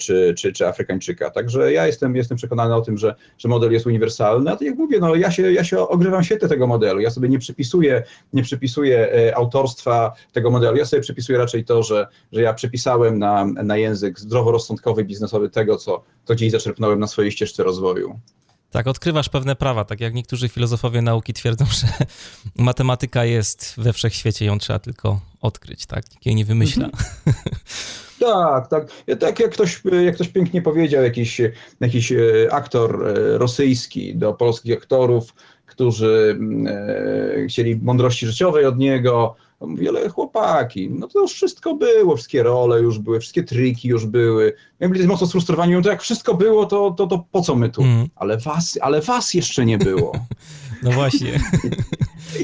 czy, czy, czy Afrykańczyka. Także ja jestem, jestem przekonany o tym, że, że model jest uniwersalny, a tak jak mówię, no, ja, się, ja się ogrzewam świetle tego modelu. Ja sobie nie przypisuję, nie przypisuję autorstwa tego modelu. Ja sobie przypisuję raczej to, że, że ja przepisałem na, na język zdroworozsądkowy, biznesowy tego, co, co gdzieś zaczerpnąłem na swojej ścieżce rozwoju. Tak, odkrywasz pewne prawa, tak jak niektórzy filozofowie nauki twierdzą, że matematyka jest we wszechświecie, ją trzeba tylko odkryć, tak? Nikt jej nie wymyśla. Mm-hmm. Tak, tak. Tak jak ktoś, jak ktoś pięknie powiedział, jakiś, jakiś aktor rosyjski do polskich aktorów, którzy chcieli mądrości życiowej od niego. Mówi, ale chłopaki, no to już wszystko było, wszystkie role już były, wszystkie triki już były. Ja byli mocno sfrustrowani, mówią, to jak wszystko było, to, to, to po co my tu? Mm. Ale was, ale was jeszcze nie było. No właśnie.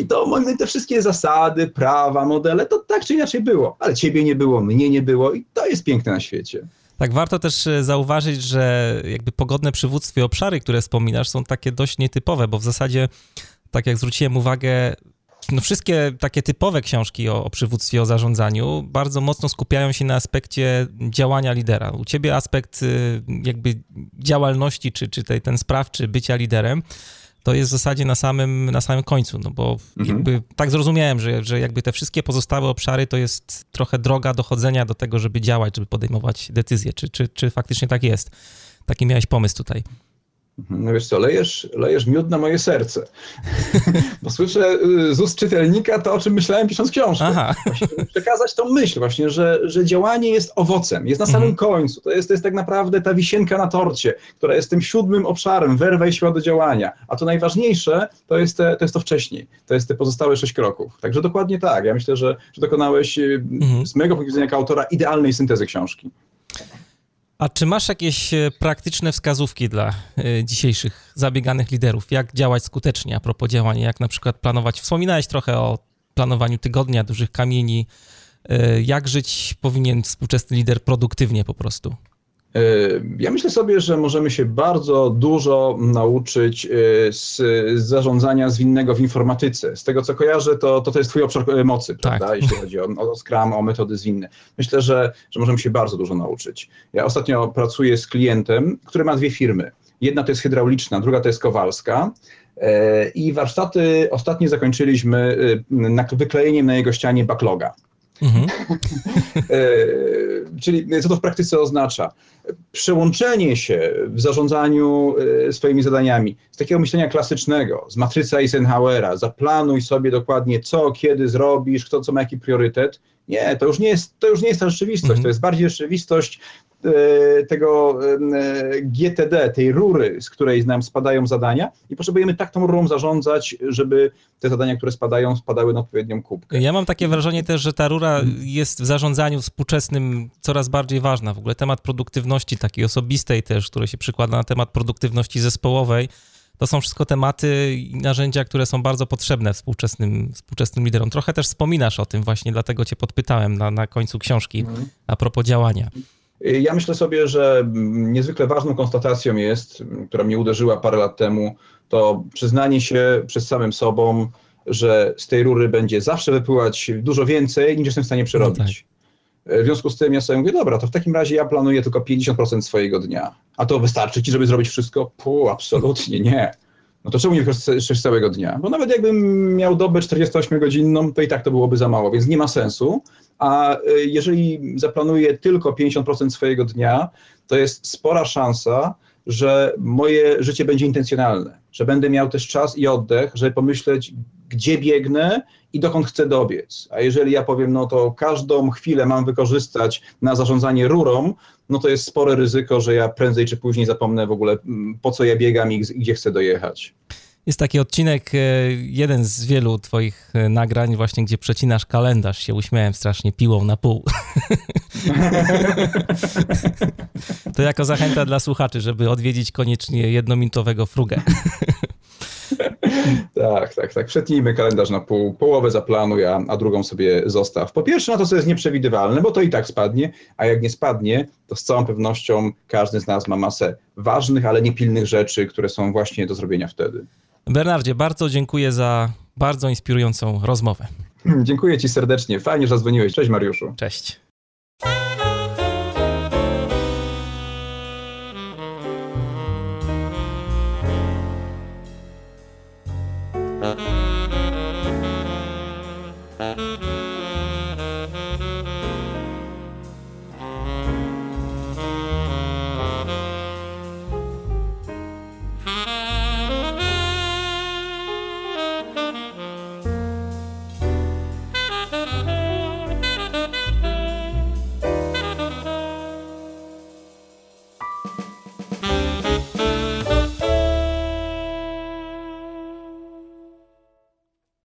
I to mamy te wszystkie zasady, prawa, modele, to tak czy inaczej było. Ale ciebie nie było, mnie nie było i to jest piękne na świecie. Tak, warto też zauważyć, że jakby pogodne przywództwo i obszary, które wspominasz, są takie dość nietypowe, bo w zasadzie, tak jak zwróciłem uwagę, no wszystkie takie typowe książki o, o przywództwie, o zarządzaniu bardzo mocno skupiają się na aspekcie działania lidera. U ciebie aspekt jakby działalności, czy, czy tej, ten sprawczy bycia liderem, to jest w zasadzie na samym, na samym końcu, no bo mhm. jakby tak zrozumiałem, że, że jakby te wszystkie pozostałe obszary to jest trochę droga dochodzenia do tego, żeby działać, żeby podejmować decyzje. Czy, czy, czy faktycznie tak jest? Taki miałeś pomysł tutaj. No wiesz co, lejesz, lejesz miód na moje serce, bo słyszę z ust czytelnika to, o czym myślałem pisząc książkę. Aha. Właśnie, żeby przekazać tą myśl właśnie, że, że działanie jest owocem, jest na samym mhm. końcu, to jest, to jest tak naprawdę ta wisienka na torcie, która jest tym siódmym obszarem, werwa i siła do działania, a to najważniejsze to jest, te, to, jest to wcześniej, to jest te pozostałe sześć kroków. Także dokładnie tak, ja myślę, że, że dokonałeś mhm. z mojego punktu widzenia jako autora idealnej syntezy książki. A czy masz jakieś praktyczne wskazówki dla dzisiejszych zabieganych liderów? Jak działać skutecznie a propos działań? Jak na przykład planować? Wspominałeś trochę o planowaniu tygodnia, dużych kamieni. Jak żyć powinien współczesny lider produktywnie po prostu? Ja myślę sobie, że możemy się bardzo dużo nauczyć z zarządzania zwinnego w informatyce. Z tego, co kojarzę, to to, to jest twój obszar mocy, prawda? Tak. Jeśli chodzi o, o Scrum, o metody zwinne. Myślę, że, że możemy się bardzo dużo nauczyć. Ja ostatnio pracuję z klientem, który ma dwie firmy. Jedna to jest hydrauliczna, druga to jest kowalska. I warsztaty ostatnie zakończyliśmy na, wyklejeniem na jego ścianie backloga. Mhm. Czyli co to w praktyce oznacza? Przełączenie się w zarządzaniu swoimi zadaniami z takiego myślenia klasycznego, z matrycy Eisenhowera, zaplanuj sobie dokładnie co, kiedy zrobisz, kto co ma jaki priorytet, Nie, to już nie jest, to już nie jest ta rzeczywistość, mm-hmm. to jest bardziej rzeczywistość e, tego e, G T D, tej rury, z której nam spadają zadania i potrzebujemy tak tą rurą zarządzać, żeby te zadania, które spadają, spadały na odpowiednią kubkę. Ja mam takie wrażenie też, że ta rura jest w zarządzaniu współczesnym coraz bardziej ważna. W ogóle temat produktywności takiej osobistej też, który się przykłada na temat produktywności zespołowej, to są wszystko tematy i narzędzia, które są bardzo potrzebne współczesnym, współczesnym liderom. Trochę też wspominasz o tym właśnie, dlatego cię podpytałem na, na końcu książki a propos działania. Ja myślę sobie, że niezwykle ważną konstatacją jest, która mnie uderzyła parę lat temu, to przyznanie się przed samym sobą, że z tej rury będzie zawsze wypływać dużo więcej, niż jestem w stanie przerobić. No tak. W związku z tym ja sobie mówię, dobra, to w takim razie ja planuję tylko pięćdziesiąt procent swojego dnia. A to wystarczy ci, żeby zrobić wszystko? Puh, absolutnie nie. No to czemu nie wykorzystać całego dnia? Bo nawet jakbym miał dobę czterdziestoosmiogodzinną, to i tak to byłoby za mało, więc nie ma sensu. A jeżeli zaplanuję tylko pięćdziesiąt procent swojego dnia, to jest spora szansa, że moje życie będzie intencjonalne, że będę miał też czas i oddech, żeby pomyśleć, gdzie biegnę i dokąd chcę dobiec. A jeżeli ja powiem, no to każdą chwilę mam wykorzystać na zarządzanie rurą, no to jest spore ryzyko, że ja prędzej czy później zapomnę w ogóle, po co ja biegam i gdzie chcę dojechać. Jest taki odcinek, jeden z wielu twoich nagrań właśnie, gdzie przecinasz kalendarz. Się uśmiałem strasznie piłą na pół. To jako zachęta dla słuchaczy, żeby odwiedzić koniecznie Jednominutowego Frugę. Tak, tak, tak. Przetnijmy kalendarz na pół, połowę zaplanuj, a, a drugą sobie zostaw. Po pierwsze, no to, co jest nieprzewidywalne, bo to i tak spadnie, a jak nie spadnie, to z całą pewnością każdy z nas ma masę ważnych, ale niepilnych rzeczy, które są właśnie do zrobienia wtedy. Bernardzie, bardzo dziękuję za bardzo inspirującą rozmowę. Dziękuję ci serdecznie. Fajnie, że zadzwoniłeś. Cześć, Mariuszu. Cześć.